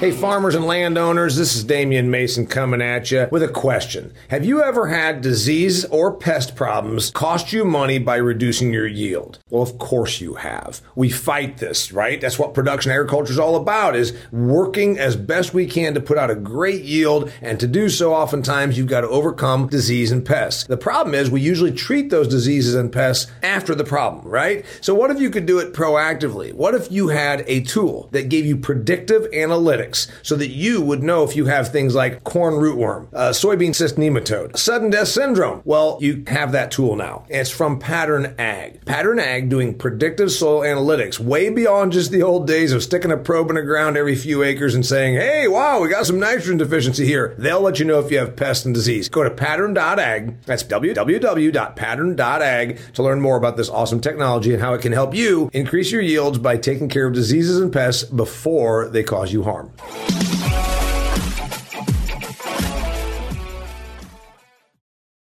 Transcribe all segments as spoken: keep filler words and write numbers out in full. Hey, farmers and landowners, this is Damian Mason coming at you with a question. Have you ever had disease or pest problems cost you money by reducing your yield? Well, of course you have. We fight this, right? That's what production agriculture is all about, is working as best we can to put out a great yield, and to do so, oftentimes, you've got to overcome disease and pests. The problem is we usually treat those diseases and pests after the problem, right? So what if you could do it proactively? What if you had a tool that gave you predictive analytics so that you would know if you have things like corn rootworm, uh, soybean cyst nematode, sudden death syndrome? Well, you have that tool now. It's from Pattern Ag. Pattern Ag doing predictive soil analytics way beyond just the old days of sticking a probe in the ground every few acres and saying, hey, wow, we got some nitrogen deficiency here. They'll let you know if you have pest and disease. Go to pattern dot ag. That's w w w dot pattern dot ag to learn more about this awesome technology and how it can help you increase your yields by taking care of diseases and pests before they cause you harm.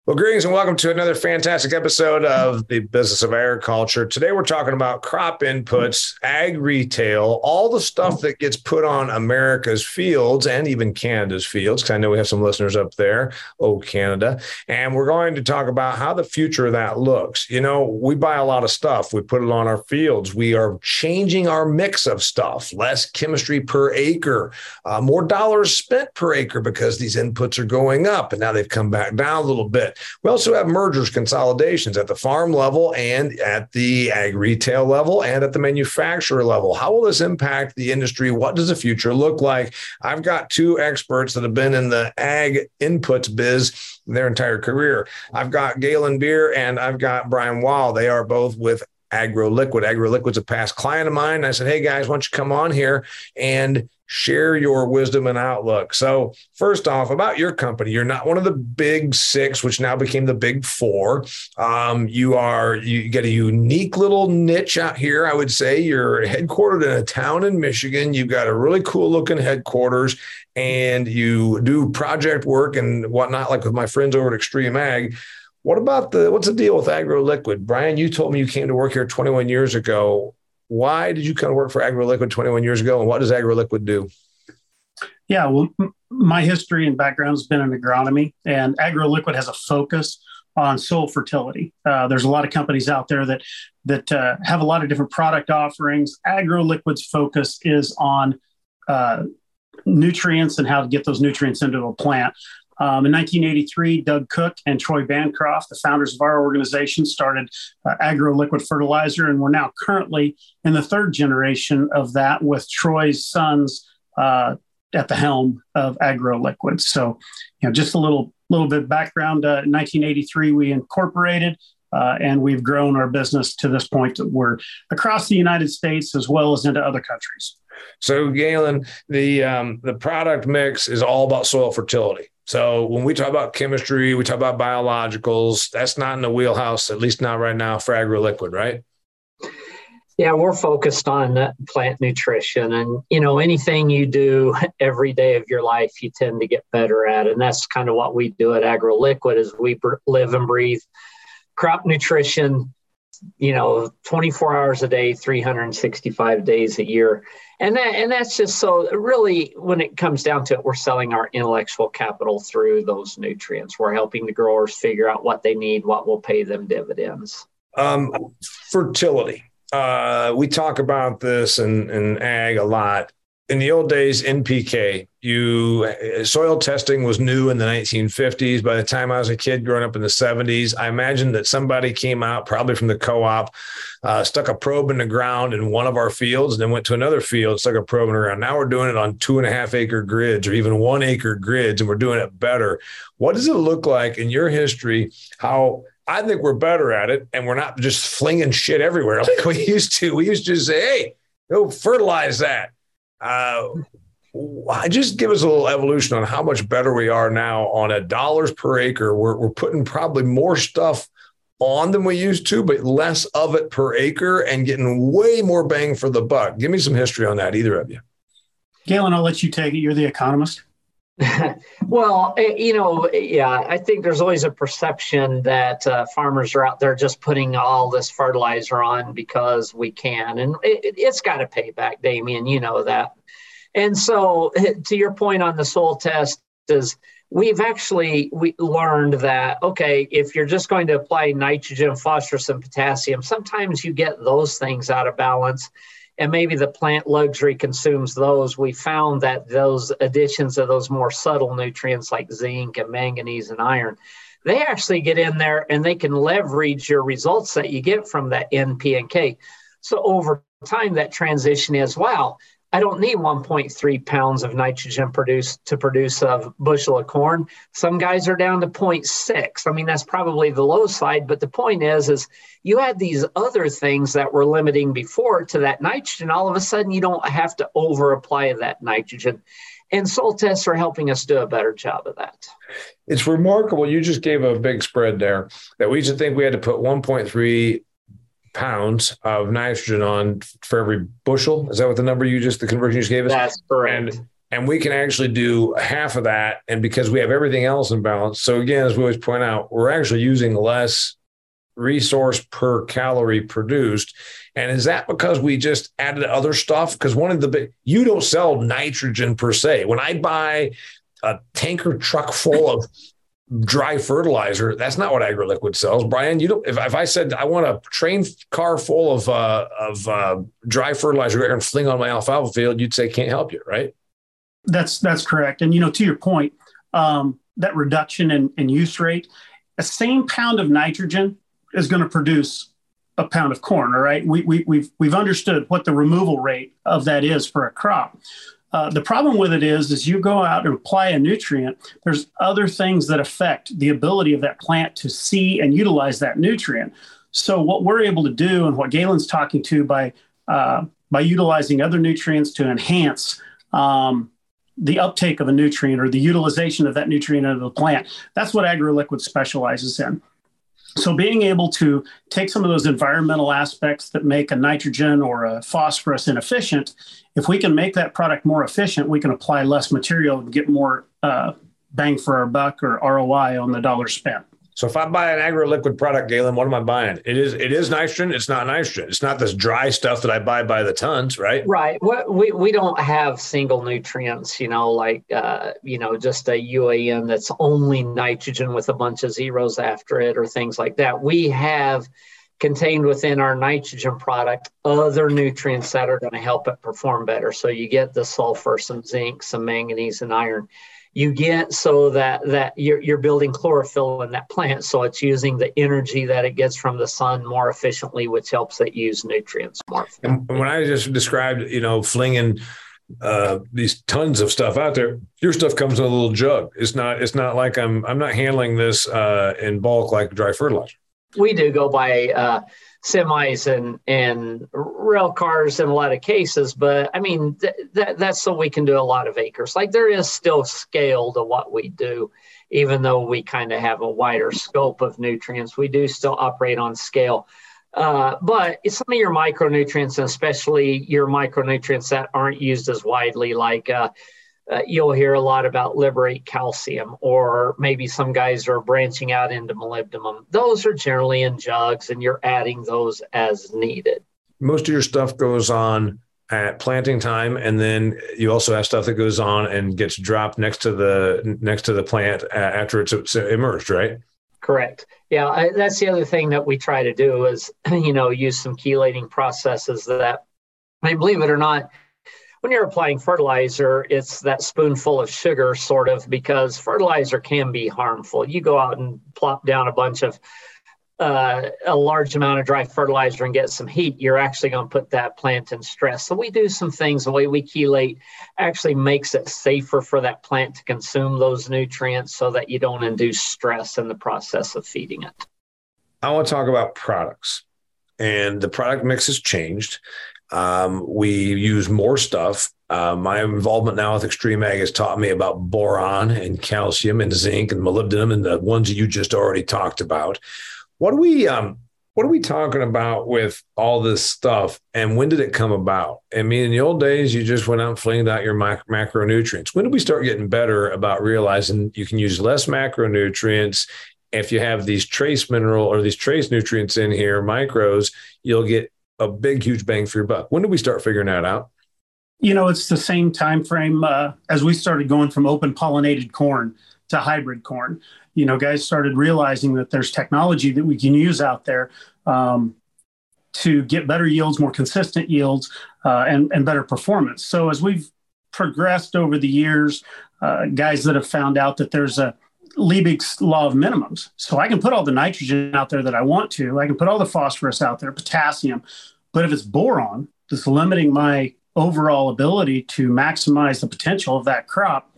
Well, greetings and welcome to another fantastic episode of The Business of Agriculture. Today, we're talking about crop inputs, ag retail, all the stuff that gets put on America's fields and even Canada's fields, because I know we have some listeners up there, oh, Canada. And we're going to talk about how the future of that looks. You know, we buy a lot of stuff. We put it on our fields. We are changing our mix of stuff, less chemistry per acre, uh, more dollars spent per acre because these inputs are going up. And now they've come back down a little bit. We also have mergers, consolidations at the farm level and at the ag retail level and at the manufacturer level. How will this impact the industry? What does the future look like? I've got two experts that have been in the ag inputs biz their entire career. I've got Galynn Beer and I've got Brian Waugh. They are both with AgroLiquid. AgroLiquid's a past client of mine. And I said, hey, guys, why don't you come on here and share your wisdom and outlook. So first off, about your company, you're not one of the big six, which now became the big four. Um, you are, you get a unique little niche out here. I would say you're headquartered in a town in Michigan. You've got a really cool looking headquarters and you do project work and whatnot, like with my friends over at Extreme Ag. What about the, what's the deal with AgroLiquid? Brian, you told me you came to work here twenty-one years ago. Why did you come to work for AgroLiquid twenty-one years ago? And what does AgroLiquid do? Yeah, well, my history and background has been in agronomy, and AgroLiquid has a focus on soil fertility. Uh, there's a lot of companies out there that, that uh, have a lot of different product offerings. AgroLiquid's focus is on uh, nutrients and how to get those nutrients into a plant. Um, in nineteen eighty-three, Doug Cook and Troy Bancroft, the founders of our organization, started uh, AgroLiquid Fertilizer, and we're now currently in the third generation of that with Troy's sons uh, at the helm of AgroLiquid. So, you know, just a little little bit of background. Uh, in nineteen eighty-three, we incorporated, uh, and we've grown our business to this point that we're across the United States as well as into other countries. So, Galynn, the um, the product mix is all about soil fertility. So when we talk about chemistry, we talk about biologicals, that's not in the wheelhouse, at least not right now for AgroLiquid, right? Yeah, we're focused on plant nutrition, and, you know, anything you do every day of your life, you tend to get better at. And that's kind of what we do at AgroLiquid is we live and breathe crop nutrition, you know, twenty-four hours a day, three hundred sixty-five days a year. And that, and that's just so really when it comes down to it, we're selling our intellectual capital through those nutrients. We're helping the growers figure out what they need, what will pay them dividends. Um, fertility. Uh, we talk about this in, in ag a lot. In the old days, N P K, you soil testing was new in the nineteen fifties. By the time I was a kid growing up in the seventies, I imagine that somebody came out probably from the co-op, uh, stuck a probe in the ground in one of our fields, and then went to another field, stuck a probe in the ground. Now we're doing it on two and a half acre grids or even one acre grids, and we're doing it better. What does it look like in your history? How I think we're better at it, and we're not just flinging shit everywhere like we used to. We used to say, hey, go fertilize that. Uh, just give us a little evolution on how much better we are now on a dollars per acre. We're, we're putting probably more stuff on than we used to, but less of it per acre and getting way more bang for the buck. Give me some history on that, either of you. Galynn, I'll let you take it. You're the economist. Well, you know, yeah, I think there's always a perception that uh, farmers are out there just putting all this fertilizer on because we can. And it, it's got to pay back, Damian, you know that. And so to your point on the soil test is we've actually we learned that, okay, if you're just going to apply nitrogen, phosphorus, and potassium, sometimes you get those things out of balance, and maybe the plant luxury consumes those. We found that those additions of those more subtle nutrients like zinc and manganese and iron, they actually get in there and they can leverage your results that you get from that N, P, and K. So over time, that transition is, wow, I don't need one point three pounds of nitrogen produced to produce a bushel of corn. Some guys are down to zero point six. I mean, that's probably the low side, but the point is, is you add these other things that were limiting before to that nitrogen, all of a sudden you don't have to over apply that nitrogen. And soil tests are helping us do a better job of that. It's remarkable. You just gave a big spread there that we used to think we had to put one point three pounds of nitrogen on for every bushel. Is that what the number you just, the conversion you just gave us? That's correct. And, and we can actually do half of that. And because we have everything else in balance. So again, as we always point out, we're actually using less resource per calorie produced. And is that because we just added other stuff? Because one of the, you don't sell nitrogen per se. When I buy a tanker truck full of dry fertilizer, that's not what AgroLiquid sells. Brian, you don't, if, if I said I want a train car full of uh, of uh, dry fertilizer and fling on my alfalfa field, you'd say can't help you, right? That's that's correct. And, you know, to your point, um, that reduction in, in use rate, a same pound of nitrogen is going to produce a pound of corn. All right. We, we, we've, we've understood what the removal rate of that is for a crop. Uh, the problem with it is, is you go out and apply a nutrient, there's other things that affect the ability of that plant to see and utilize that nutrient. So what we're able to do and what Galen's talking to by, uh, by utilizing other nutrients to enhance um, the uptake of a nutrient or the utilization of that nutrient out of the plant, that's what AgroLiquid specializes in. So being able to take some of those environmental aspects that make a nitrogen or a phosphorus inefficient, if we can make that product more efficient, we can apply less material and get more uh, bang for our buck or R O I on the dollar spent. So if I buy an AgroLiquid product, Galynn, what am I buying? It is it is nitrogen. It's not nitrogen. It's not this dry stuff that I buy by the tons, right? Right. We we don't have single nutrients, you know, like, uh, you know, just a U A N that's only nitrogen with a bunch of zeros after it or things like that. We have contained within our nitrogen product other nutrients that are going to help it perform better. So you get the sulfur, some zinc, some manganese and iron. You get so that, that you're, you're building chlorophyll in that plant. So it's using the energy that it gets from the sun more efficiently, which helps it use nutrients more. And when I just described, you know, flinging uh, these tons of stuff out there, your stuff comes in a little jug. It's not, it's not like I'm, I'm not handling this uh, in bulk like dry fertilizer. We do go by uh, semis and, and rail cars in a lot of cases, but I mean, th- that, that's so we can do a lot of acres. Like there is still scale to what we do, even though we kind of have a wider scope of nutrients, we do still operate on scale. Uh, but some of your micronutrients, and especially your micronutrients that aren't used as widely, like uh, Uh, you'll hear a lot about liberate calcium, or maybe some guys are branching out into molybdenum. Those are generally in jugs, and you're adding those as needed. Most of your stuff goes on at planting time, and then you also have stuff that goes on and gets dropped next to the next to the plant after it's emerged, right? Correct. Yeah, I, that's the other thing that we try to do is, you know, use some chelating processes that, I mean, believe it or not, when you're applying fertilizer, it's that spoonful of sugar sort of, because fertilizer can be harmful. You go out and plop down a bunch of uh, a large amount of dry fertilizer and get some heat, you're actually going to put that plant in stress. So we do some things, the way we chelate actually makes it safer for that plant to consume those nutrients so that you don't induce stress in the process of feeding it. I want to talk about products, and the product mix has changed. Um, we use more stuff. Uh, my involvement now with Extreme Ag has taught me about boron and calcium and zinc and molybdenum and the ones that you just already talked about. What do we, um, what are we talking about with all this stuff, and when did it come about? I mean, in the old days, you just went out and flinged out your mac- macronutrients. When did we start getting better about realizing you can use less macronutrients? If you have these trace mineral or these trace nutrients in here, micros, you'll get a big, huge bang for your buck. When did we start figuring that out? You know, it's the same time frame uh, as we started going from open pollinated corn to hybrid corn. You know, guys started realizing that there's technology that we can use out there um, to get better yields, more consistent yields, uh, and, and better performance. So as we've progressed over the years, uh, guys that have found out that there's a Liebig's law of minimums. So I can put all the nitrogen out there that I want to, I can put all the phosphorus out there, potassium, but if it's boron that's limiting my overall ability to maximize the potential of that crop,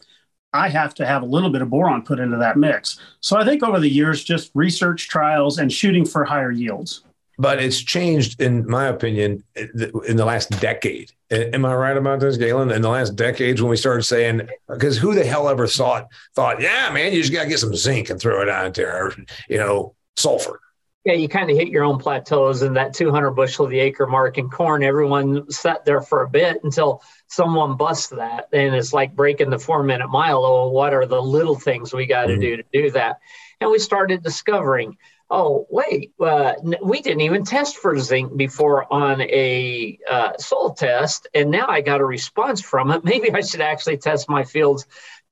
I have to have a little bit of boron put into that mix. So I think over the years, just research, trials, and shooting for higher yields. But it's changed, in my opinion, in the last decade. Am I right about this, Galynn? In the last decades when we started saying, because who the hell ever thought, thought, yeah, man, you just got to get some zinc and throw it out there, or, you know, sulfur. Yeah, you kind of hit your own plateaus in that two hundred bushel of the acre mark in corn. Everyone sat there for a bit until someone busts that. And it's like breaking the four-minute mile. Oh, what are the little things we got to mm-hmm. do to do that? And we started discovering, oh, wait, uh, we didn't even test for zinc before on a uh, soil test, and now I got a response from it. Maybe I should actually test my fields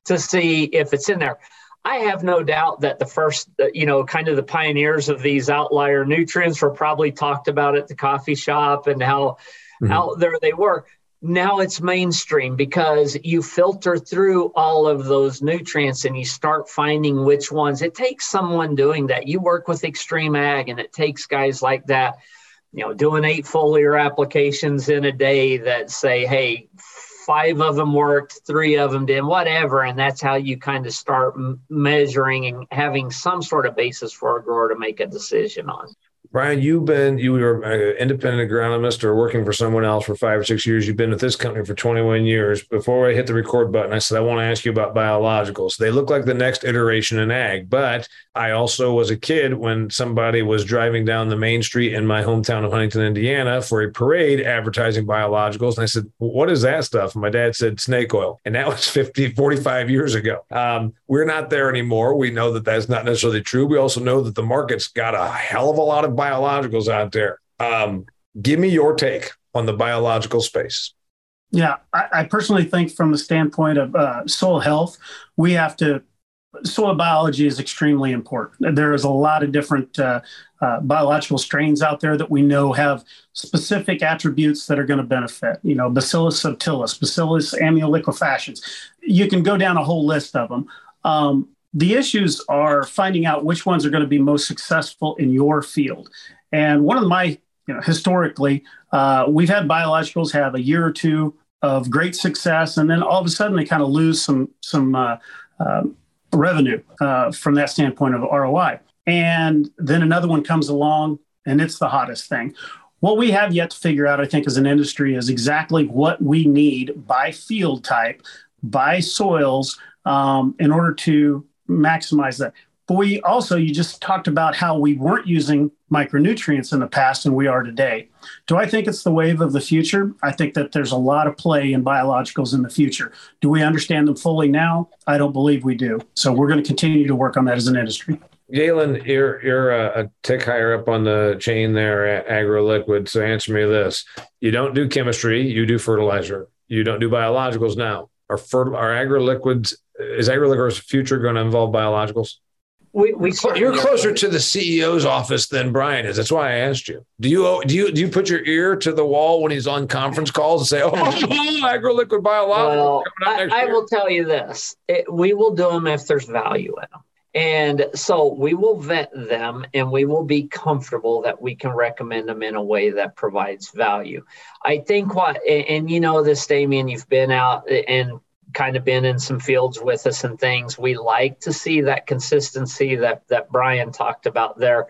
to see if it's in there. I have no doubt that the first, uh, you know, kind of the pioneers of these outlier nutrients were probably talked about at the coffee shop and how mm-hmm. out there they were. Now it's mainstream because you filter through all of those nutrients and you start finding which ones. It takes someone doing that. You work with Extreme Ag, and it takes guys like that, you know, doing eight foliar applications in a day that say, hey, five of them worked, three of them didn't, whatever. And that's how you kind of start m- measuring and having some sort of basis for a grower to make a decision on. Brian, you've been, you were an independent agronomist or working for someone else for five or six years. You've been at this company for twenty-one years. Before I hit the record button, I said, I want to ask you about biologicals. They look like the next iteration in ag, but I also was a kid when somebody was driving down the main street in my hometown of Huntington, Indiana for a parade advertising biologicals. And I said, what is that stuff? And my dad said, snake oil. And that was fifty, forty-five years ago. Um, we're not there anymore. We know that that's not necessarily true. We also know that the market's got a hell of a lot of biologicals out there. Um, give me your take on the biological space. Yeah, I, I personally think from the standpoint of uh, soil health, we have to, soil biology is extremely important. There is a lot of different uh, uh, biological strains out there that we know have specific attributes that are going to benefit. You know, Bacillus subtilis, Bacillus amyloliquefaciens. You can go down a whole list of them. Um, The issues are finding out which ones are going to be most successful in your field. And one of my, you know, historically, uh, we've had biologicals have a year or two of great success, and then all of a sudden they kind of lose some some uh, uh, revenue uh, from that standpoint of R O I. And then another one comes along, and it's the hottest thing. What we have yet to figure out, I think, as an industry is exactly what we need by field type, by soils, um, in order to maximize that. But we also, you just talked about how we weren't using micronutrients in the past and we are today. Do I think it's the wave of the future? I think that there's a lot of play in biologicals in the future. Do we understand them fully now? I don't believe we do. So we're going to continue to work on that as an industry. Galynn, you're, you're a, a tick higher up on the chain there at AgroLiquid. So answer me this. You don't do chemistry. You do fertilizer. You don't do biologicals now. Are, fer- are AgroLiquid's Is AgroLiquid's future going to involve biologicals? We, we You're closer to the C E O's office than Brian is. That's why I asked you. Do you do you do you put your ear to the wall when he's on conference calls and say, "Oh, AgroLiquid biologicals"? Well, I, I will tell you this: it, we will do them if there's value in them, and so we will vet them, and we will be comfortable that we can recommend them in a way that provides value. I think what, and, and you know this, Damian, you've been out and kind of been in some fields with us and things. We like to see that consistency that, that Brian talked about there.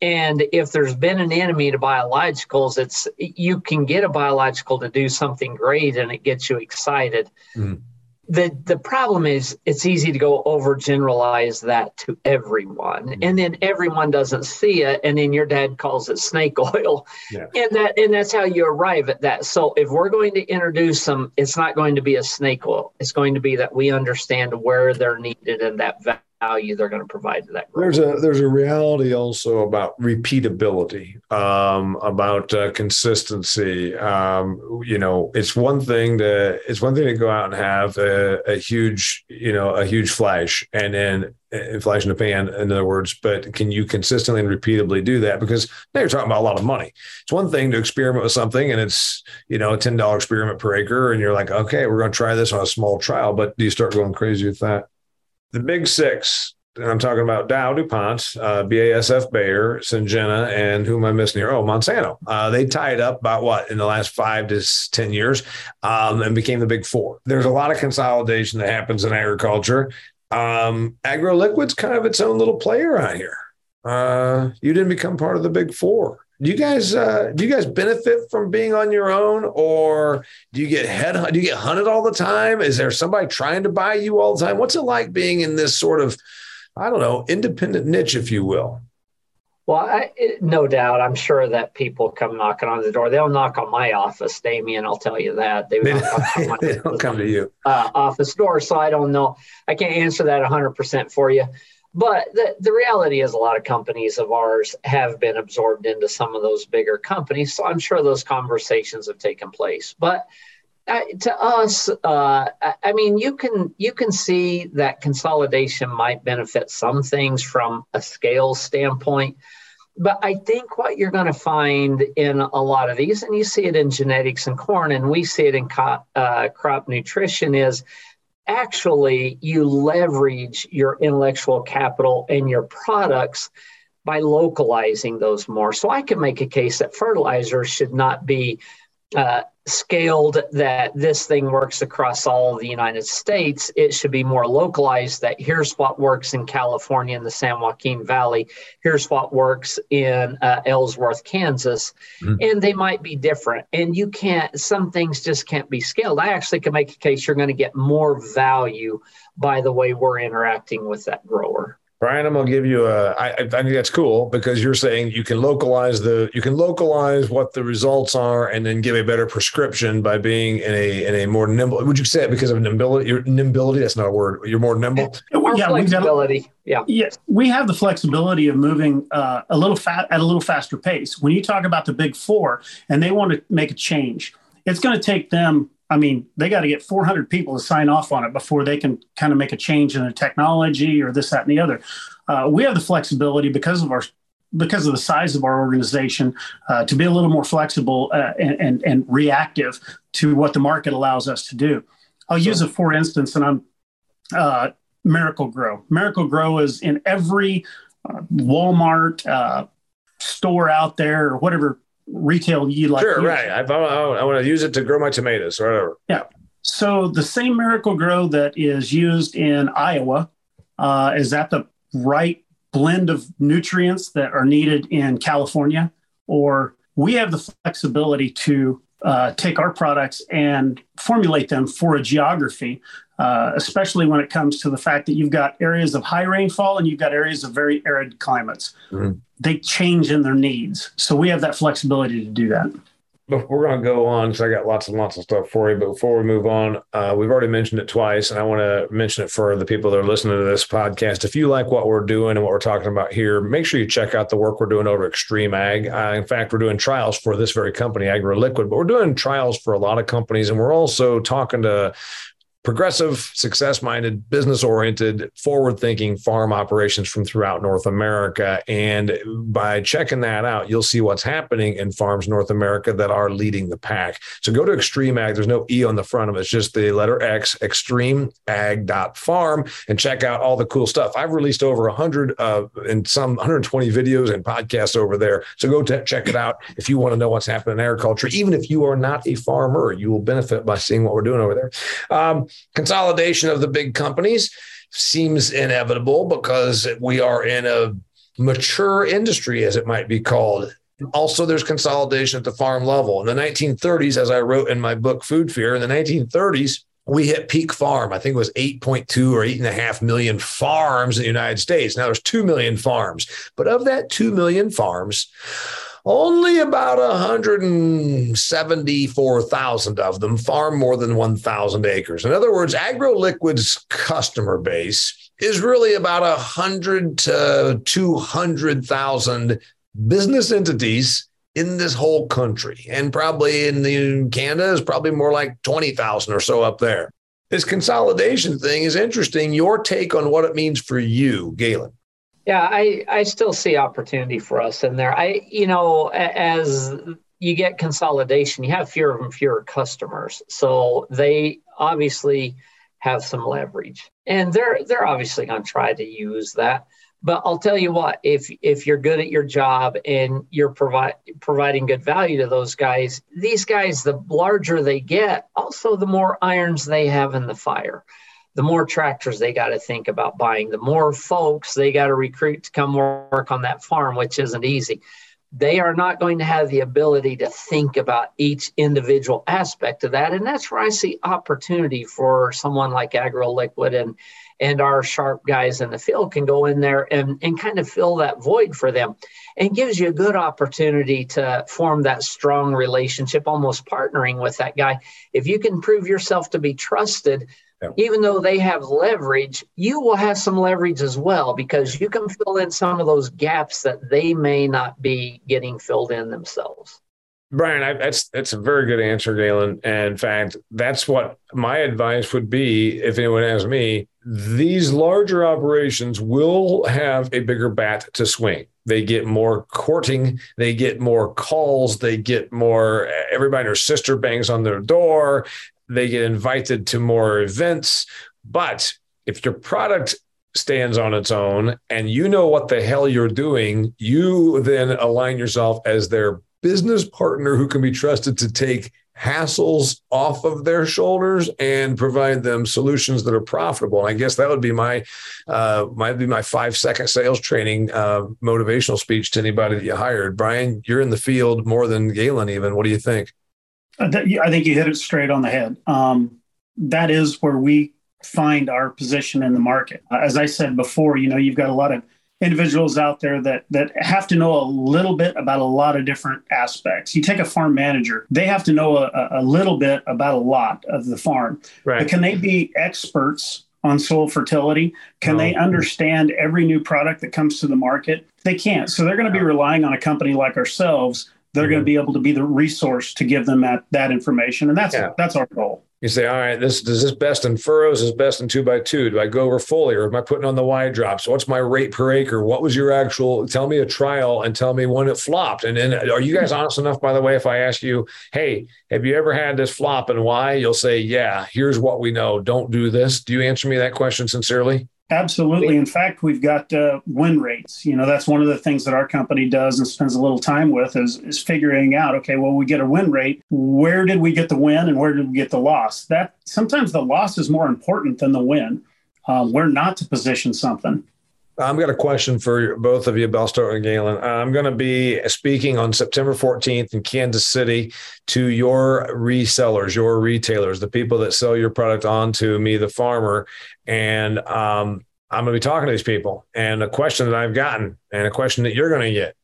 And if there's been an enemy to biologicals, it's you can get a biological to do something great and it gets you excited. Mm. The the problem is it's easy to go overgeneralize that to everyone. Mm. And then everyone doesn't see it. And then your dad calls it snake oil. Yeah. And that and that's how you arrive at that. So if we're going to introduce them, it's not going to be a snake oil. It's going to be that we understand where they're needed and that value. value they're going to provide to that group. There's a there's a reality also about repeatability, um, about uh, consistency. Um, you know, it's one thing to it's one thing to go out and have a, a huge you know a huge flash and then uh, flash in the pan, in other words. But can you consistently and repeatably do that? Because now you're talking about a lot of money. It's one thing to experiment with something, and it's you know a ten dollar experiment per acre, and you're like, okay, we're going to try this on a small trial. But do you start going crazy with that? The big six, and I'm talking about Dow, DuPont, uh, B A S F, Bayer, Syngenta, and who am I missing here? Oh, Monsanto. Uh, they tied up about what in the last five to ten years um, and became the big four. There's a lot of consolidation that happens in agriculture. Um, AgroLiquid's kind of its own little player out here. Uh, you didn't become part of the big four. Do you guys uh, do you guys benefit from being on your own, or do you get head do you get hunted all the time? Is there somebody trying to buy you all the time? What's it like being in this sort of, I don't know, independent niche, if you will? Well, I, it, no doubt, I'm sure that people come knocking on the door. They'll knock on my office, Damian. I'll tell you that they, they, knock on my they don't office, come to you uh, office door. So I don't know. I can't answer that one hundred percent for you. But the, the reality is a lot of companies of ours have been absorbed into some of those bigger companies. So I'm sure those conversations have taken place. But uh, to us, uh, I mean, you can you can see that consolidation might benefit some things from a scale standpoint. But I think what you're going to find in a lot of these, and you see it in genetics and corn, and we see it in co- uh, crop nutrition, is actually, you leverage your intellectual capital and your products by localizing those more. So I can make a case that fertilizer should not be uh, scaled, that this thing works across all of the United States. It should be more localized, that here's what works in California in the San Joaquin Valley. Here's what works in uh, Ellsworth, Kansas. Mm-hmm. And they might be different. And you can't, some things just can't be scaled. I actually can make a case you're going to get more value by the way we're interacting with that grower. Brian, I'm going to give you a, I, I think that's cool because you're saying you can localize the, you can localize what the results are and then give a better prescription by being in a, in a more nimble, would you say it because of nimbility, your nimbility? That's not a word. You're more nimble. Our yeah, flexibility. Got, yeah. Yes. We have the flexibility of moving uh, a little fat at a little faster pace. When you talk about the big four and they want to make a change, it's going to take them, I mean, they got to get four hundred people to sign off on it before they can kind of make a change in the technology or this, that, and the other. Uh, we have the flexibility because of our, because of the size of our organization uh, to be a little more flexible uh, and, and and reactive to what the market allows us to do. I'll use it for instance, and I'm uh, Miracle-Gro. Miracle-Gro is in every uh, Walmart uh, store out there or whatever retail you like. Sure, right. I, I, I want to use it to grow my tomatoes or whatever. Yeah. So the same Miracle-Gro that is used in Iowa, uh, is that the right blend of nutrients that are needed in California? Or we have the flexibility to uh, take our products and formulate them for a geography, uh, especially when it comes to the fact that you've got areas of high rainfall and you've got areas of very arid climates. Mm-hmm. They change in their needs. So we have that flexibility to do that. But we're going to go on because I got lots and lots of stuff for you. But before we move on, uh, we've already mentioned it twice. And I want to mention it for the people that are listening to this podcast. If you like what we're doing and what we're talking about here, make sure you check out the work we're doing over at Extreme Ag. Uh, in fact, we're doing trials for this very company, AgroLiquid. But we're doing trials for a lot of companies. And we're also talking to progressive, success-minded, business-oriented, forward-thinking farm operations from throughout North America. And by checking that out, you'll see what's happening in farms in North America that are leading the pack. So go to Extreme Ag. There's no E on the front of it. It's just the letter X, extreme ag dot farm, and check out all the cool stuff. I've released over one hundred uh, and some one hundred twenty videos and podcasts over there. So go t- check it out if you want to know what's happening in agriculture. Even if you are not a farmer, you will benefit by seeing what we're doing over there. Um, Consolidation of the big companies seems inevitable because we are in a mature industry, as it might be called. Also, there's consolidation at the farm level. In the nineteen thirties, as I wrote in my book, Food Fear, in the nineteen thirties, we hit peak farm. I think it was eight point two or eight point five million farms in the United States. Now there's two million farms. But of that two million farms, only about one hundred seventy-four thousand of them farm more than one thousand acres. In other words, AgroLiquid's customer base is really about one hundred to two hundred thousand business entities in this whole country. And probably in the in Canada is probably more like twenty thousand or so up there. This consolidation thing is interesting. Your take on what it means for you, Galynn. Yeah, I, I still see opportunity for us in there. I, you know, as you get consolidation, you have fewer and fewer customers. So they obviously have some leverage. And they're they're obviously going to try to use that. But I'll tell you what, if if you're good at your job and you're provide, providing good value to those guys, these guys, the larger they get, also the more irons they have in the fire, the more tractors they got to think about buying, the more folks they got to recruit to come work on that farm, which isn't easy. They are not going to have the ability to think about each individual aspect of that. And that's where I see opportunity for someone like AgroLiquid and, and our sharp guys in the field can go in there and, and kind of fill that void for them. And gives you a good opportunity to form that strong relationship, almost partnering with that guy. If you can prove yourself to be trusted, yeah. even though they have leverage, you will have some leverage as well, because you can fill in some of those gaps that they may not be getting filled in themselves. Brian, I, that's that's a very good answer, Galynn. And in fact, that's what my advice would be if anyone asks me. These larger operations will have a bigger bat to swing. They get more courting. They get more calls. They get more, everybody and their sister bangs on their door. They get invited to more events. But if your product stands on its own and you know what the hell you're doing, you then align yourself as their business partner who can be trusted to take hassles off of their shoulders and provide them solutions that are profitable. And I guess that would be my uh, might be my five second sales training uh, motivational speech to anybody that you hired. Brian, you're in the field more than Galynn even. What do you think? I think you hit it straight on the head. Um, that is where we find our position in the market. As I said before, you know, you've got a lot of individuals out there that that have to know a little bit about a lot of different aspects. You take a farm manager, they have to know a, a little bit about a lot of the farm. Right. But can they be experts on soil fertility? Can oh. they understand every new product that comes to the market? They can't. So they're going to be relying on a company like ourselves. They're mm-hmm. going to be able to be the resource to give them that, that information. And that's yeah. that's our goal. You say, all right, this is this best in furrows? Is best in two by two? Do I go over foliar? Am I putting on the wide drops? What's my rate per acre? What was your actual? Tell me a trial and tell me when it flopped. And then, are you guys honest enough? By the way, if I ask you, hey, have you ever had this flop and why? You'll say, yeah. Here's what we know. Don't do this. Do you answer me that question sincerely? Absolutely. In fact, we've got uh, win rates. You know, that's one of the things that our company does and spends a little time with is, is figuring out, okay, well, we get a win rate. Where did we get the win and where did we get the loss? That sometimes the loss is more important than the win. Um, we're not to position something. I've got a question for both of you, Belstart and Galynn. I'm going to be speaking on September fourteenth in Kansas City to your resellers, your retailers, the people that sell your product on to me, the farmer. And um, I'm going to be talking to these people. And a question that I've gotten and a question that you're going to get,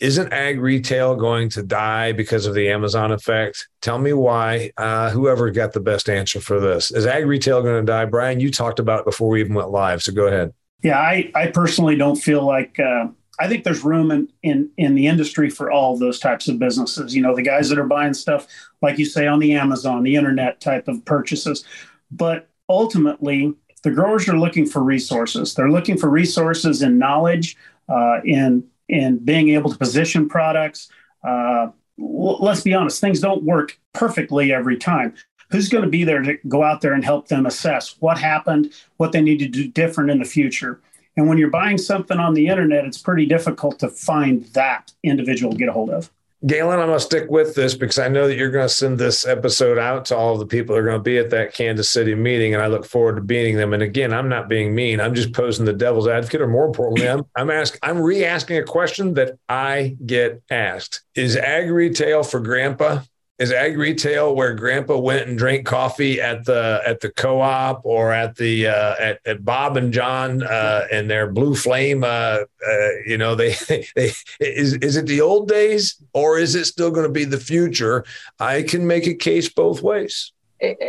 isn't ag retail going to die because of the Amazon effect? Tell me why. Uh, whoever got the best answer for this. Is ag retail going to die? Brian, you talked about it before we even went live. So go ahead. Yeah, I, I personally don't feel like uh, I think there's room in, in, in the industry for all of those types of businesses. You know, the guys that are buying stuff, like you say, on the Amazon, the internet type of purchases. But ultimately, the growers are looking for resources. They're looking for resources in knowledge, uh, in, in being able to position products. Uh, l- let's be honest, things don't work perfectly every time. Who's going to be there to go out there and help them assess what happened, what they need to do different in the future? And when you're buying something on the internet, it's pretty difficult to find that individual to get a hold of. Galynn, I'm going to stick with this because I know that you're going to send this episode out to all of the people that are going to be at that Kansas City meeting, and I look forward to meeting them. And again, I'm not being mean. I'm just posing the devil's advocate, or more importantly, I'm I'm, ask, I'm re-asking a question that I get asked. Is ag retail for grandpa? Is ag retail where grandpa went and drank coffee at the at the co-op or at the uh, at, at Bob and John uh, and their Blue Flame? Uh, uh, you know, they, they is is it the old days or is it still going to be the future? I can make a case both ways.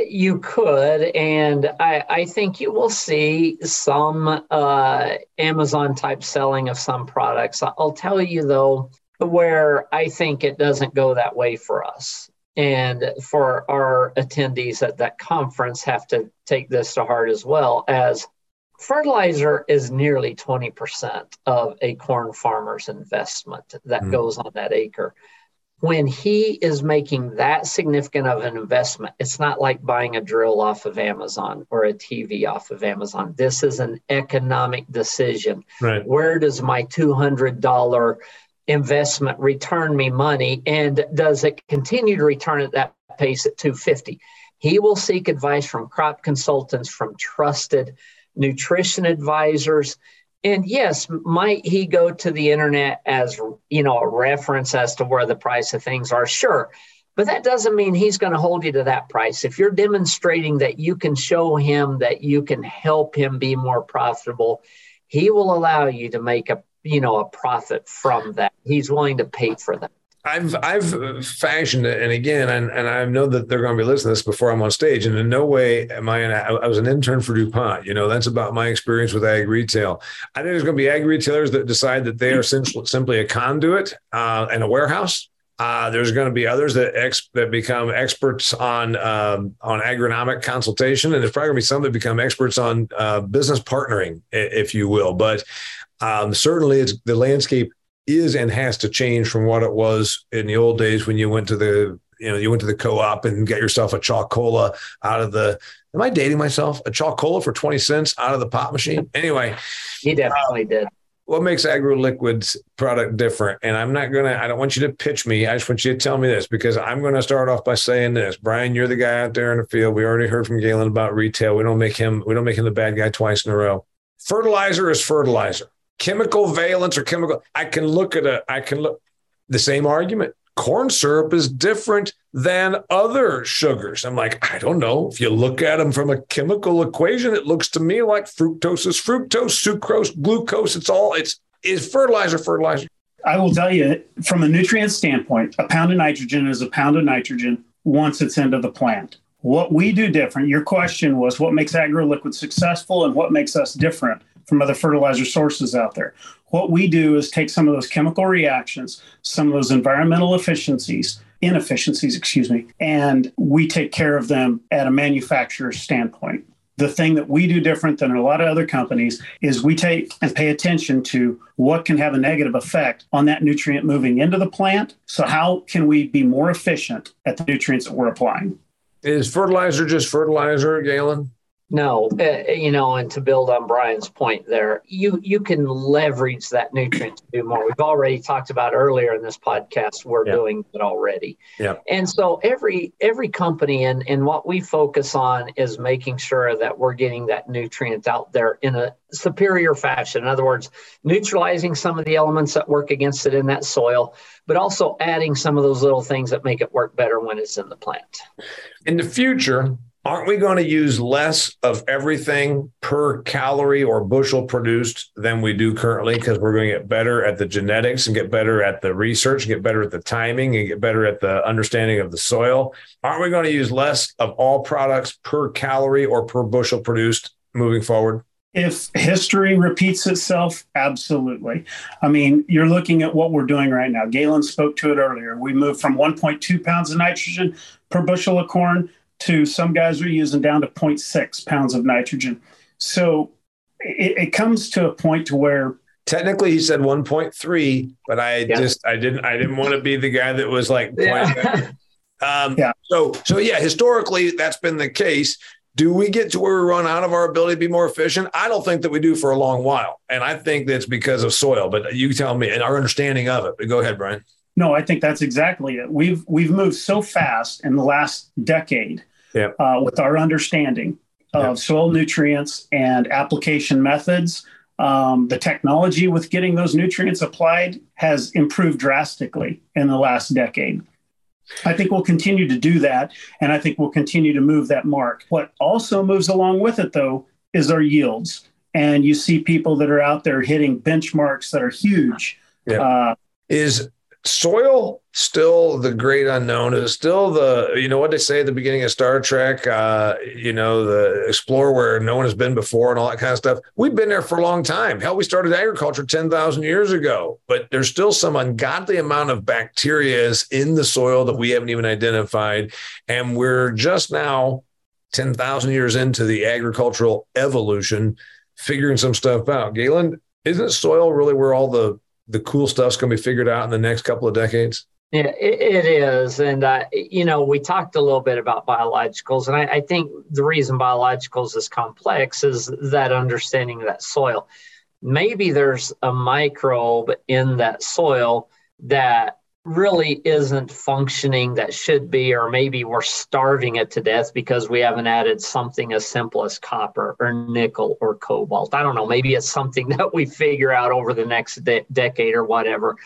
You could, and I, I think you will see some uh, Amazon-type selling of some products. I'll tell you, though, where I think it doesn't go that way for us. And for our attendees at that conference have to take this to heart as well, as fertilizer is nearly twenty percent of a corn farmer's investment that mm. goes on that acre. When he is making that significant of an investment, it's not like buying a drill off of Amazon or a T V off of Amazon. This is an economic decision. Right. Where does my two hundred dollars investment return me money, and does it continue to return at that pace at two hundred fifty dollars? He will seek advice from crop consultants, from trusted nutrition advisors. And yes, might he go to the internet as, you know, a reference as to where the price of things are? Sure. But that doesn't mean he's going to hold you to that price. If you're demonstrating that you can show him that you can help him be more profitable, he will allow you to make a, you know, a profit from that. He's willing to pay for that. I've I've fashioned it, and again, and, and I know that they're going to be listening to this before I'm on stage, and in no way am I, an, I was an intern for DuPont, you know, that's about my experience with ag retail. I think there's going to be ag retailers that decide that they are simply a conduit uh, and a warehouse. Uh, there's going to be others that ex- that become experts on um, on agronomic consultation, and there's probably going to be some that become experts on uh, business partnering, if you will. But um, certainly it's the landscape is and has to change from what it was in the old days when you went to the, you know, you went to the co-op and got yourself a chocola out of the, am I dating myself? A chocola for twenty cents out of the pop machine? Anyway. You definitely um, did. What makes AgroLiquid's product different? And I'm not going to, I don't want you to pitch me. I just want you to tell me this, because I'm going to start off by saying this. Brian, you're the guy out there in the field. We already heard from Galynn about retail. We don't make him, we don't make him the bad guy twice in a row. Fertilizer is fertilizer. Chemical valence or chemical, I can look at a, I can look, the same argument. Corn syrup is different than other sugars. I'm like, I don't know. If you look at them from a chemical equation, it looks to me like fructose is fructose, sucrose, glucose. It's all, it's, is fertilizer, fertilizer. I will tell you, from a nutrient standpoint, a pound of nitrogen is a pound of nitrogen once it's into the plant. What we do different, your question was what makes AgroLiquid successful and what makes us different from other fertilizer sources out there. What we do is take some of those chemical reactions, some of those environmental efficiencies, inefficiencies, excuse me, and we take care of them at a manufacturer's standpoint. The thing that we do different than a lot of other companies is we take and pay attention to what can have a negative effect on that nutrient moving into the plant. So how can we be more efficient at the nutrients that we're applying? Is fertilizer just fertilizer, Galynn? No, uh, you know, and to build on Brian's point there, you, you can leverage that nutrient to do more. We've already talked about earlier in this podcast, we're yeah. doing it already. Yeah. And so every every company and, and what we focus on is making sure that we're getting that nutrient out there in a superior fashion. In other words, neutralizing some of the elements that work against it in that soil, but also adding some of those little things that make it work better when it's in the plant. In the future, aren't we going to use less of everything per calorie or bushel produced than we do currently, because we're going to get better at the genetics and get better at the research, get better at the timing and get better at the understanding of the soil? Aren't we going to use less of all products per calorie or per bushel produced moving forward? If history repeats itself, absolutely. I mean, you're looking at what we're doing right now. Galynn spoke to it earlier. We moved from one point two pounds of nitrogen per bushel of corn to some guys are using down to zero point six pounds of nitrogen. So it, it comes to a point to where technically he said one point three, but I yeah. just I didn't I didn't want to be the guy that was like yeah. um yeah. so so yeah, historically that's been the case. Do we get to where we run out of our ability to be more efficient? I don't think that we do for a long while. And I think that's because of soil, but you tell me and our understanding of it. But go ahead, Brian. No, I think that's exactly it. We've we've moved so fast in the last decade yeah. uh, with our understanding of yeah. soil nutrients and application methods. Um, the technology with getting those nutrients applied has improved drastically in the last decade. I think we'll continue to do that, and I think we'll continue to move that mark. What also moves along with it, though, is our yields. And you see people that are out there hitting benchmarks that are huge. Yeah. Uh, is soil, still the great unknown, is still the, you know, what they say at the beginning of Star Trek, uh, you know, the explore where no one has been before and all that kind of stuff. We've been there for a long time. Hell, we started agriculture ten thousand years ago, but there's still some ungodly amount of bacteria in the soil that we haven't even identified. And we're just now ten thousand years into the agricultural evolution, figuring some stuff out. Galynn, isn't soil really where all the the cool stuff's going to be figured out in the next couple of decades? Yeah, it, it is. And, uh, you know, we talked a little bit about biologicals. And I, I think the reason biologicals is complex is that understanding that soil. Maybe there's a microbe in that soil that really isn't functioning that should be, or maybe we're starving it to death because we haven't added something as simple as copper or nickel or cobalt. I don't know, maybe it's something that we figure out over the next de- decade or whatever.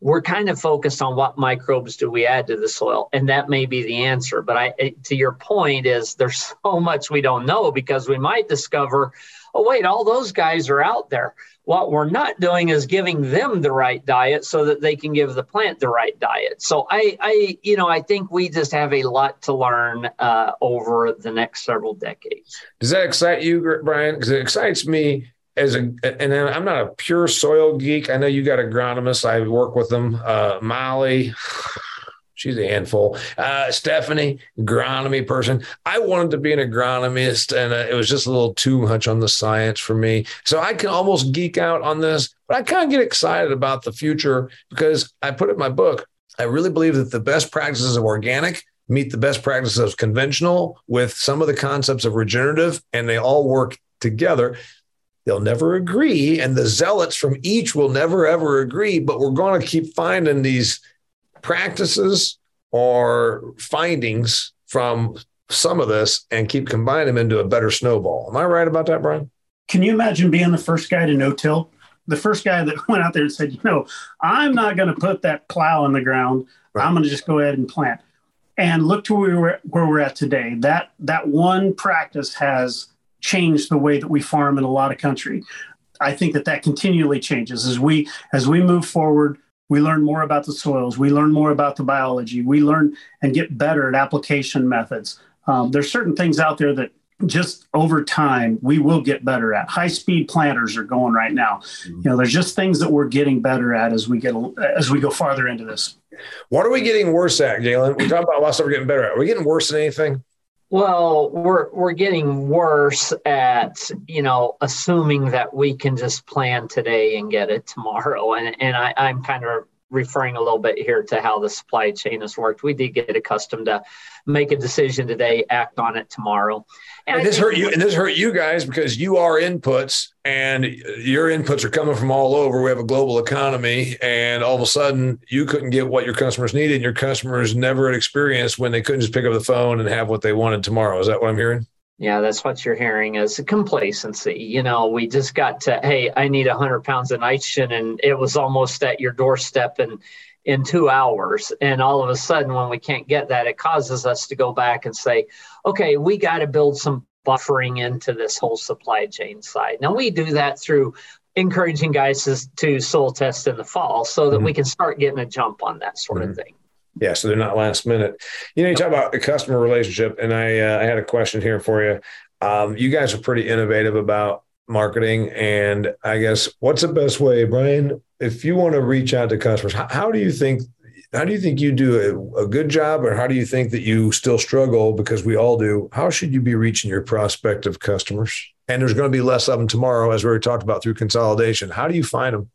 We're kind of focused on what microbes do we add to the soil, and that may be the answer. But I, to your point is there's so much we don't know, because we might discover, oh, wait, all those guys are out there. What we're not doing is giving them the right diet so that they can give the plant the right diet. So I, I you know, I think we just have a lot to learn uh, over the next several decades. Does that excite you, Brian? Because it excites me as a, and I'm not a pure soil geek. I know you got agronomists. I work with them. Uh, Molly, she's a handful. Uh, Stephanie, agronomy person. I wanted to be an agronomist, and uh, it was just a little too much on the science for me. So I can almost geek out on this, but I kind of get excited about the future because I put it in my book. I really believe that the best practices of organic meet the best practices of conventional with some of the concepts of regenerative, and they all work together. They'll never agree, and the zealots from each will never, ever agree, but we're going to keep finding these practices or findings from some of this and keep combining them into a better snowball. Am I right about that, Brian? Can you imagine being the first guy to no-till? The first guy that went out there and said, you know, I'm not going to put that plow in the ground. Right. I'm going to just go ahead and plant. And look to where we're, where we're at today. That, that one practice has changed the way that we farm in a lot of country. I think that that continually changes. As we, as we move forward, we learn more about the soils. We learn more about the biology. We learn and get better at application methods. Um, there's certain things out there that just over time, we will get better at. High-speed planters are going right now. Mm-hmm. You know, there's just things that we're getting better at as we get as we go farther into this. What are we getting worse at, Galynn? We're talking about a lot of stuff we're getting better at. Are we getting worse at anything? Well, we're we're getting worse at, you know, assuming that we can just plan today and get it tomorrow. And and I, I'm kind of referring a little bit here to how the supply chain has worked. We did get accustomed to make a decision today, act on it tomorrow. And, and this think- hurt you. And this hurt you guys because you are inputs, and your inputs are coming from all over. We have a global economy, and all of a sudden you couldn't get what your customers needed. And your customers never had experience when they couldn't just pick up the phone and have what they wanted tomorrow. Is that what I'm hearing? Yeah, that's what you're hearing is complacency. You know, we just got to, hey, I need one hundred pounds of nitrogen, and it was almost at your doorstep in, in two hours. And all of a sudden, when we can't get that, it causes us to go back and say, okay, we got to build some buffering into this whole supply chain side. Now, we do that through encouraging guys to, to soil test in the fall so that mm-hmm. we can start getting a jump on that sort mm-hmm. of thing. Yeah, so they're not last minute. You know, you talk about the customer relationship, and I uh, I had a question here for you. Um, you guys are pretty innovative about marketing, and I guess what's the best way, Brian, if you want to reach out to customers? How, how do you think? How do you think you do a, a good job, or how do you think that you still struggle? Because we all do. How should you be reaching your prospective customers? And there's going to be less of them tomorrow, as we already talked about through consolidation. How do you find them?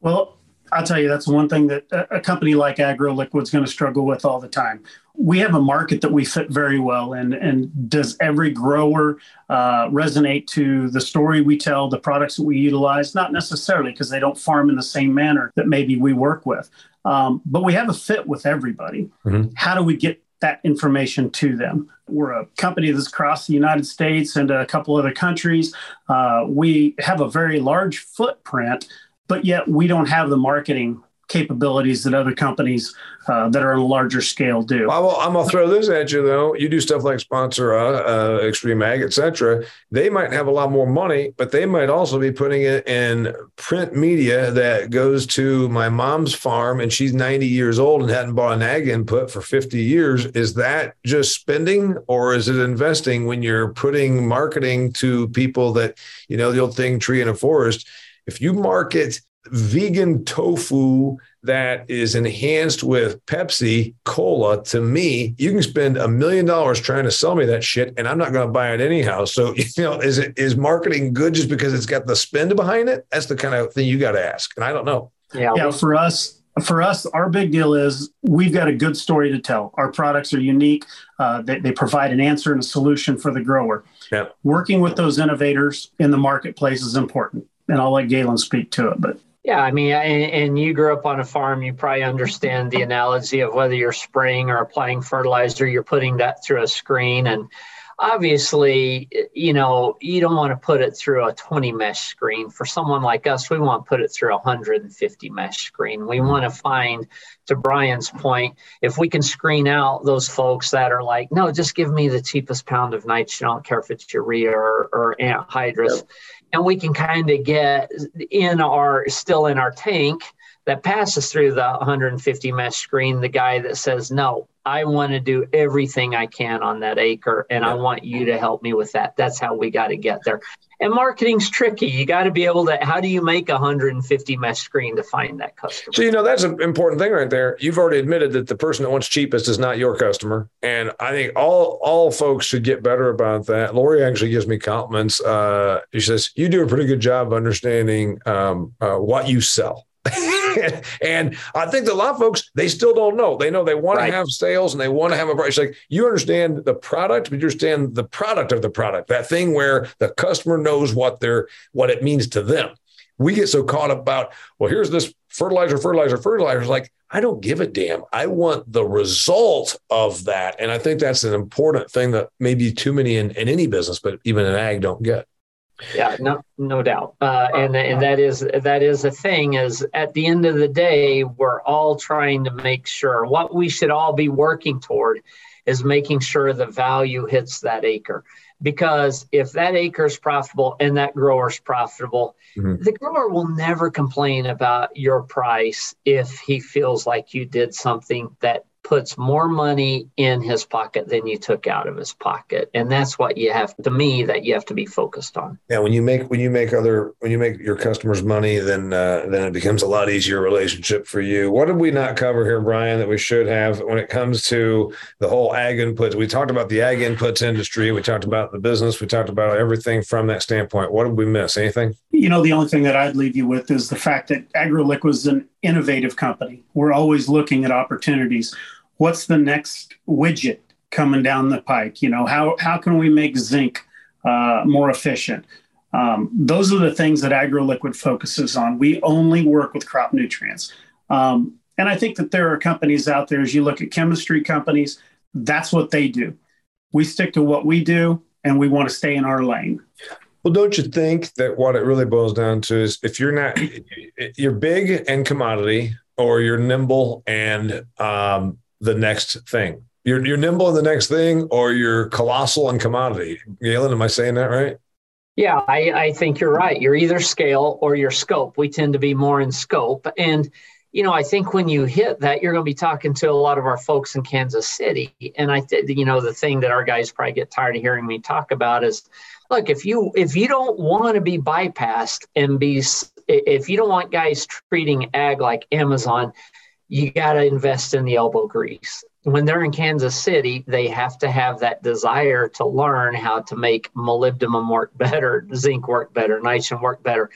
Well, I'll tell you, that's one thing that a company like AgroLiquid is going to struggle with all the time. We have a market that we fit very well in. And does every grower uh, resonate to the story we tell, the products that we utilize? Not necessarily, because they don't farm in the same manner that maybe we work with. Um, but we have a fit with everybody. Mm-hmm. How do we get that information to them? We're a company that's across the United States and a couple other countries. Uh, we have a very large footprint, but yet we don't have the marketing capabilities that other companies uh, that are on a larger scale do. Well, I'm going to throw this at you, though. You do stuff like Sponsor, uh, uh, Extreme Ag, et cetera. They might have a lot more money, but they might also be putting it in print media that goes to my mom's farm, and she's ninety years old and hadn't bought an ag input for fifty years. Is that just spending, or is it investing when you're putting marketing to people that, you know, the old thing, tree in a forest? If you market vegan tofu that is enhanced with Pepsi Cola, to me, you can spend a million dollars trying to sell me that shit, and I'm not going to buy it anyhow. So, you know, is it is marketing good just because it's got the spend behind it? That's the kind of thing you got to ask. And I don't know. Yeah, yeah for us, for us, our big deal is we've got a good story to tell. Our products are unique. Uh, they, they provide an answer and a solution for the grower. Yeah. Working with those innovators in the marketplace is important. And I'll let Galynn speak to it, but. Yeah, I mean, and you grew up on a farm, you probably understand the analogy of whether you're spraying or applying fertilizer, you're putting that through a screen. And obviously, you know, you don't want to put it through a twenty mesh screen. For someone like us, we want to put it through a one hundred fifty mesh screen. We want to find, to Brian's point, if we can screen out those folks that are like, no, just give me the cheapest pound of nitrogen, I don't care if it's urea or, or anhydrous. Yep. And we can kind of get in our, still in our tank that passes through the one hundred fifty mesh screen, the guy that says, no, I want to do everything I can on that acre, and I want you to help me with that. That's how we got to get there. And marketing's tricky. You got to be able to, how do you make a one hundred fifty mesh screen to find that customer? So, you know, that's an important thing right there. You've already admitted that the person that wants cheapest is not your customer. And I think all all folks should get better about that. Lori actually gives me compliments. Uh, she says, you do a pretty good job of understanding um, uh, what you sell. And I think that a lot of folks, they still don't know. They know they want right. to have sales and they want to have a price. Like, you understand the product, but you understand the product of the product, that thing where the customer knows what they're, what it means to them. We get so caught about, well, here's this fertilizer, fertilizer, fertilizer. It's like, I don't give a damn. I want the result of that. And I think that's an important thing that maybe too many in, in any business, but even in ag, don't get. Yeah, no, no doubt. Uh, and and that is that is the thing is at the end of the day, we're all trying to make sure what we should all be working toward is making sure the value hits that acre. Because if that acre is profitable and that grower is profitable, mm-hmm. the grower will never complain about your price if he feels like you did something that puts more money in his pocket than you took out of his pocket. And that's what you have to me that you have to be focused on. Yeah. When you make, when you make other, when you make your customers money, then, uh, then it becomes a lot easier relationship for you. What did we not cover here, Brian, that we should have when it comes to the whole ag inputs? We talked about the ag inputs industry. We talked about the business. We talked about everything from that standpoint. What did we miss? Anything? You know, the only thing that I'd leave you with is the fact that AgroLiquid was an innovative company. We're always looking at opportunities. What's the next widget coming down the pike? You know, how how can we make zinc uh, more efficient? Um, those are the things that AgroLiquid focuses on. We only work with crop nutrients. Um, and I think that there are companies out there, as you look at chemistry companies, that's what they do. We stick to what we do, and we want to stay in our lane. Well, don't you think that what it really boils down to is if you're not, you're big and commodity, or you're nimble and um, the next thing. You're, you're nimble in the next thing, or you're colossal in commodity. Galynn, am I saying that right? Yeah, I, I think you're right. You're either scale or your scope. We tend to be more in scope. And, you know, I think when you hit that, you're going to be talking to a lot of our folks in Kansas City. And I think, you know, the thing that our guys probably get tired of hearing me talk about is, look, if you if you don't want to be bypassed and be, if you don't want guys treating ag like Amazon, you got to invest in the elbow grease. When they're in Kansas City, they have to have that desire to learn how to make molybdenum work better, zinc work better, nitrogen work better.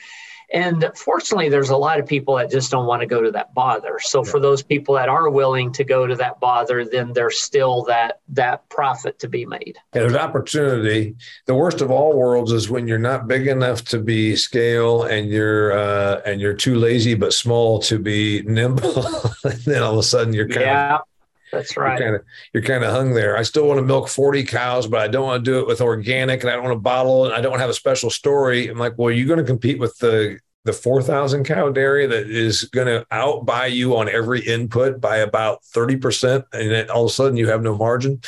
And fortunately, there's a lot of people that just don't want to go to that bother. So for those people that are willing to go to that bother, then there's still that that profit to be made. And there's opportunity. The worst of all worlds is when you're not big enough to be scale and you're uh, and you're too lazy but small to be nimble. And then all of a sudden you're kind yeah. of. That's right. You're kind, of, you're kind of hung there. I still want to milk forty cows, but I don't want to do it with organic, and I don't want to bottle it, and I don't want to have a special story. I'm like, well, you're going to compete with the the four thousand cow dairy that is going to outbuy you on every input by about thirty percent. And then all of a sudden you have no margin.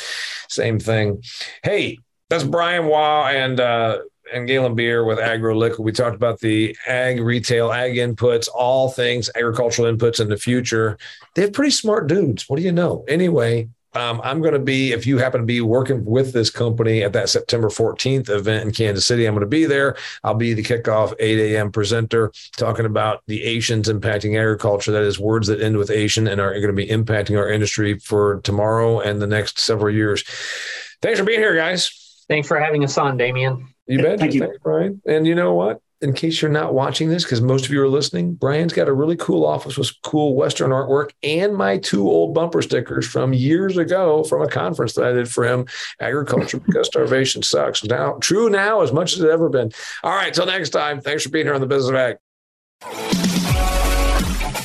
Same thing. Hey, that's Brian Waugh and, uh, and Galynn Beer with AgroLiquid. We talked about the ag retail, ag inputs, all things agricultural inputs in the future. They're pretty smart dudes. What do you know? Anyway, um, I'm going to be, if you happen to be working with this company at that September fourteenth event in Kansas City, I'm going to be there. I'll be the kickoff eight a.m. presenter talking about the Asians impacting agriculture. That is words that end with Asian and are going to be impacting our industry for tomorrow and the next several years. Thanks for being here, guys. Thanks for having us on, Damian. You bet. Thank you. Thanks, Brian. And you know what? In case you're not watching this, because most of you are listening, Brian's got a really cool office with cool Western artwork and my two old bumper stickers from years ago from a conference that I did for him, Agriculture Because Starvation Sucks. Now, true now as much as it's ever been. All right. Till next time. Thanks for being here on The Business of Ag.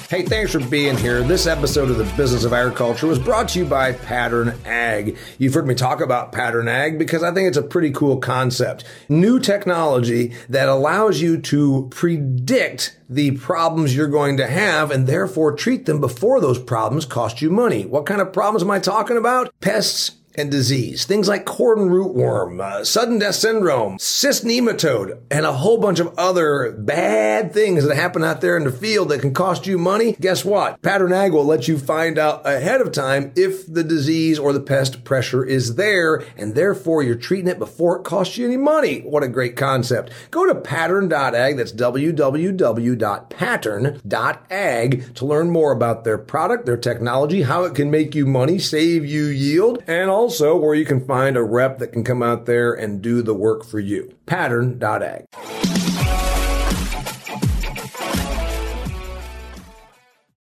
Hey, thanks for being here. This episode of The Business of Agriculture was brought to you by Pattern Ag. You've heard me talk about Pattern Ag because I think it's a pretty cool concept. New technology that allows you to predict the problems you're going to have and therefore treat them before those problems cost you money. What kind of problems am I talking about? Pests and disease. Things like corn rootworm, uh, sudden death syndrome, cyst nematode, and a whole bunch of other bad things that happen out there in the field that can cost you money. Guess what? Pattern Ag will let you find out ahead of time if the disease or the pest pressure is there, and therefore you're treating it before it costs you any money. What a great concept. Go to pattern dot ag, that's w w w dot pattern dot ag, to learn more about their product, their technology, how it can make you money, save you yield, and all also where you can find a rep that can come out there and do the work for you. Pattern dot ag.